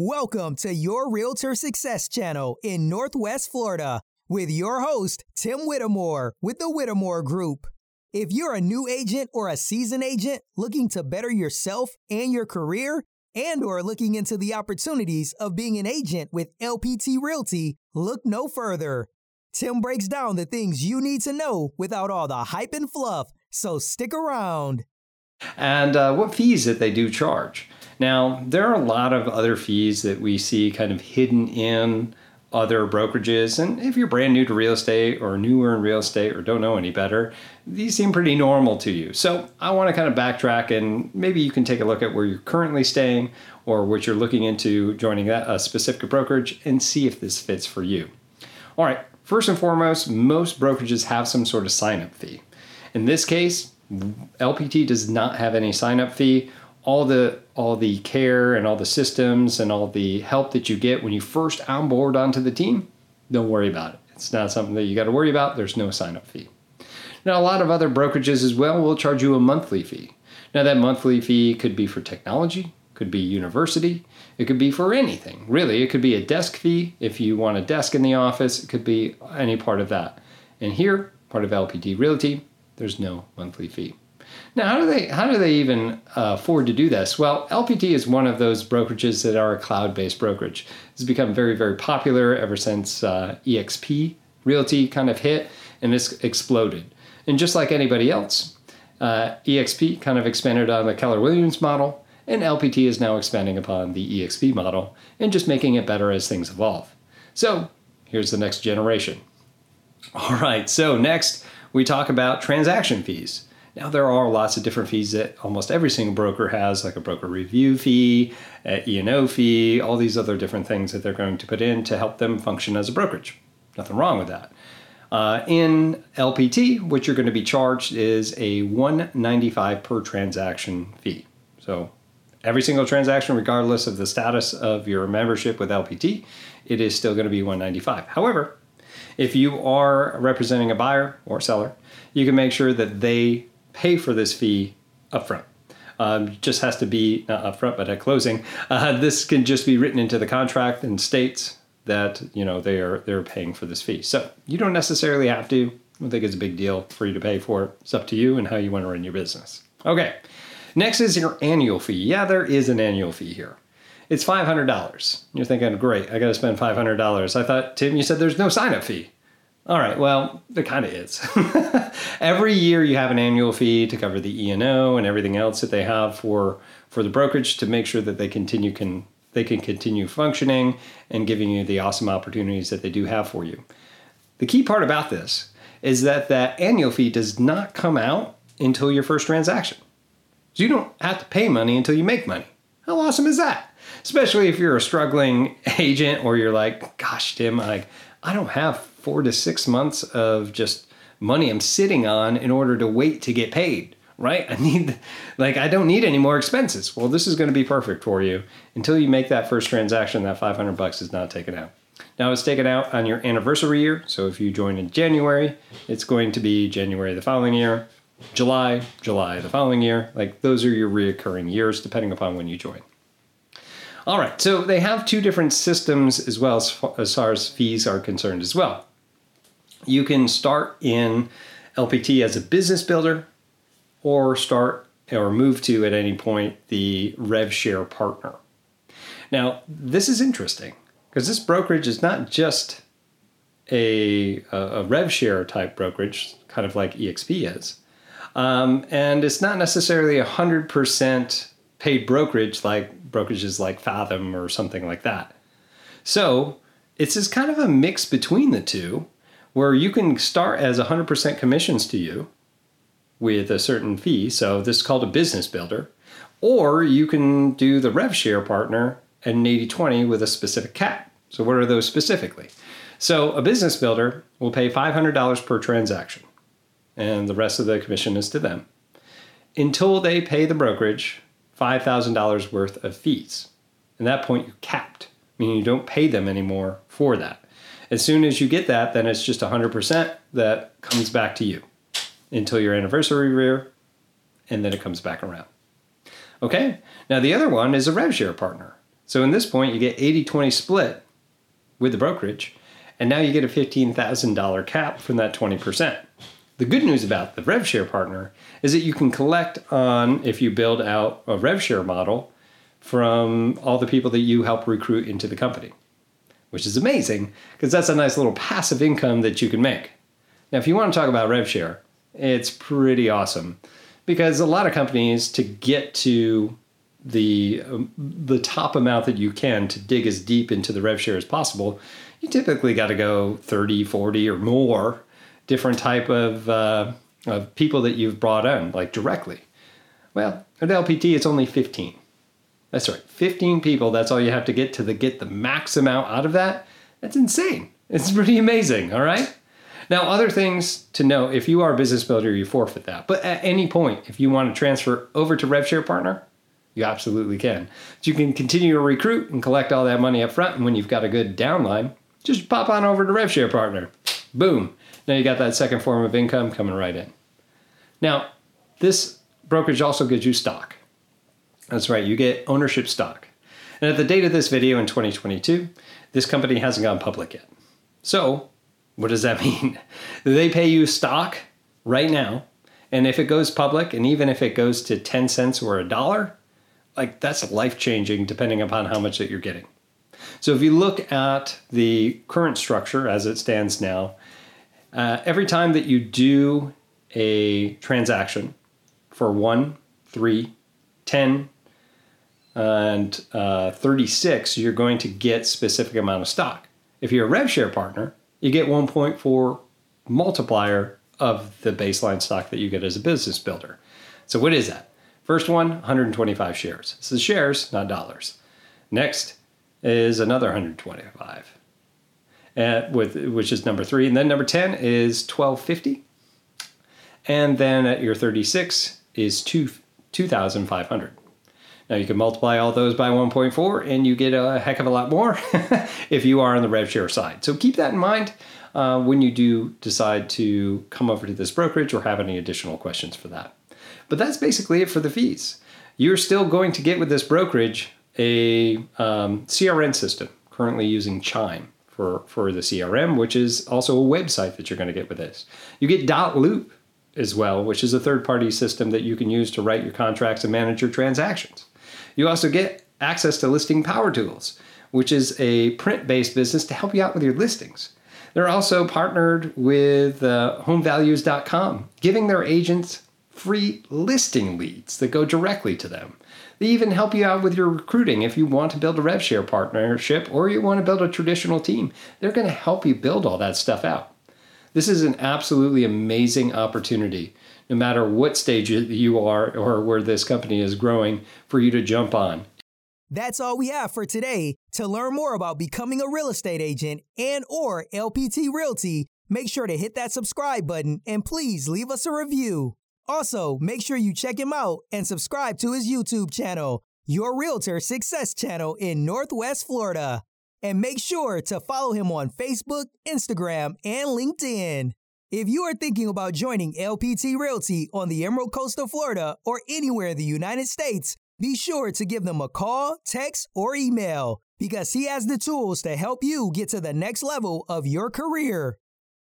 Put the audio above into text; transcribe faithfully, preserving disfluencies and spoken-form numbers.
Welcome to Your Realtor Success Channel in Northwest Florida with your host, Tim Whittemore with the Whittemore Group. If you're a new agent or a seasoned agent looking to better yourself and your career, and or looking into the opportunities of being an agent with L P T Realty, look no further. Tim breaks down the things you need to know without all the hype and fluff, so stick around. And uh, what fees that they do charge. Now, there are a lot of other fees that we see kind of hidden in other brokerages. And if you're brand new to real estate or newer in real estate or don't know any better, these seem pretty normal to you. So I want to kind of backtrack, and maybe you can take a look at where you're currently staying or what you're looking into joining that a specific brokerage and see if this fits for you. All right. First and foremost, most brokerages have some sort of sign-up fee. In this case, L P T does not have any sign-up fee. All the all the care and all the systems and all the help that you get when you first onboard onto the team, don't worry about it. It's not something that you got to worry about. There's no sign-up fee. Now, a lot of other brokerages as well will charge you a monthly fee. Now, that monthly fee could be for technology, could be university, it could be for anything, really. It could be a desk fee. If you want a desk in the office, it could be any part of that. And here, part of L P T Realty, there's no monthly fee. Now, how do they how do they even uh, afford to do this? Well, L P T is one of those brokerages that are a cloud-based brokerage. It's become very, very popular ever since uh, E X P Realty kind of hit, and it's exploded. And just like anybody else, uh, E X P kind of expanded on the Keller Williams model, and L P T is now expanding upon the E X P model and just making it better as things evolve. So here's the next generation. All right, so next we talk about transaction fees. Now, there are lots of different fees that almost every single broker has, like a broker review fee, an E and O fee, all these other different things that they're going to put in to help them function as a brokerage. Nothing wrong with that. Uh, in L P T, what you're going to be charged is a one hundred ninety-five dollars per transaction fee. So every single transaction, regardless of the status of your membership with L P T, it is still going to be one hundred ninety-five dollars. However, if you are representing a buyer or seller, you can make sure that they pay for this fee upfront. Um, just has to be not upfront, but at closing. Uh, this can just be written into the contract and states that you know they are they're paying for this fee. So you don't necessarily have to. I don't think it's a big deal for you to pay for it. It's up to you and how you want to run your business. Okay. Next is your annual fee. Yeah, there is an annual fee here. It's five hundred dollars. You're thinking, great, I got to spend five hundred dollars. I thought, Tim, you said there's no sign-up fee. All right, well, there kind of is. Every year you have an annual fee to cover the E and O and everything else that they have for, for the brokerage to make sure that they continue can they can continue functioning and giving you the awesome opportunities that they do have for you. The key part about this is that that annual fee does not come out until your first transaction. So you don't have to pay money until you make money. How awesome is that? Especially if you're a struggling agent or you're like, gosh, Tim, I, I don't have four to six months of just money I'm sitting on in order to wait to get paid, right? I need, like, I don't need any more expenses. Well, this is going to be perfect for you. Until you make that first transaction, that five hundred bucks is not taken out. Now, it's taken out on your anniversary year. So if you join in January, it's going to be January the following year, July, July the following year. Like, those are your reoccurring years, depending upon when you join. All right. So they have two different systems as well as far as, far as fees are concerned as well. You can start in L P T as a business builder or start or move to at any point the rev share partner. Now, this is interesting because this brokerage is not just a, a, a rev share type brokerage, kind of like E X P is. Um, and it's not necessarily one hundred percent paid brokerage like brokerages like Fathom or something like that. So it's just kind of a mix between the two, where you can start as one hundred percent commissions to you with a certain fee. So this is called a business builder. Or you can do the rev share partner at an eighty twenty with a specific cap. So what are those specifically? So a business builder will pay five hundred dollars per transaction, and the rest of the commission is to them until they pay the brokerage five thousand dollars worth of fees. At that point, you're capped, meaning you don't pay them anymore for that. As soon as you get that, then it's just one hundred percent that comes back to you until your anniversary year, and then it comes back around. Okay, now the other one is a rev share partner. So in this point, you get eighty twenty split with the brokerage, and now you get a fifteen thousand dollars cap from that twenty percent. The good news about the rev share partner is that you can collect on, if you build out a rev share model, from all the people that you help recruit into the company, which is amazing because that's a nice little passive income that you can make. Now, if you want to talk about rev share, it's pretty awesome because a lot of companies, to get to the um, the top amount that you can to dig as deep into the rev share as possible, you typically got to go thirty, forty or more different type of, uh, of people that you've brought in, like directly. Well, at L P T, it's only fifteen. That's right, fifteen people, that's all you have to get to the, get the max amount out of that. That's insane. It's pretty amazing, all right? Now, other things to know, if you are a business builder, you forfeit that. But at any point, if you want to transfer over to RevShare Partner, you absolutely can. So you can continue to recruit and collect all that money up front, and when you've got a good downline, just pop on over to RevShare Partner. Boom. Now you got that second form of income coming right in. Now, this brokerage also gives you stock. That's right, you get ownership stock. And at the date of this video in twenty twenty-two, this company hasn't gone public yet. So what does that mean? They pay you stock right now, and if it goes public, and even if it goes to ten cents or a dollar, like that's life-changing depending upon how much that you're getting. So if you look at the current structure as it stands now, uh, every time that you do a transaction for one, three, ten, and uh, thirty-six, you're going to get specific amount of stock. If you're a rev share partner, you get one point four multiplier of the baseline stock that you get as a business builder. So what is that? First one, one hundred twenty-five shares. This is shares, not dollars. Next is another one hundred twenty-five, and with which is number three. And then number ten is twelve fifty. And then at your thirty-six is two thousand five hundred. Now you can multiply all those by one point four and you get a heck of a lot more if you are on the rev share side. So keep that in mind uh, when you do decide to come over to this brokerage or have any additional questions for that. But that's basically it for the fees. You're still going to get with this brokerage a um, C R M system, currently using Chime for, for the C R M, which is also a website that you're going to get with this. You get DotLoop as well, which is a third-party system that you can use to write your contracts and manage your transactions. You also get access to Listing Power Tools, which is a print-based business to help you out with your listings. They're also partnered with uh, Home Values dot com, giving their agents free listing leads that go directly to them. They even help you out with your recruiting if you want to build a rev share partnership or you want to build a traditional team. They're going to help you build all that stuff out. This is an absolutely amazing opportunity, no matter what stage you are or where this company is growing, for you to jump on. That's all we have for today. To learn more about becoming a real estate agent and or L P T Realty, make sure to hit that subscribe button and please leave us a review. Also, make sure you check him out and subscribe to his YouTube channel, Your Realtor Success Channel in Northwest Florida. And make sure to follow him on Facebook, Instagram, and LinkedIn. If you are thinking about joining L P T Realty on the Emerald Coast of Florida or anywhere in the United States, be sure to give them a call, text, or email because he has the tools to help you get to the next level of your career.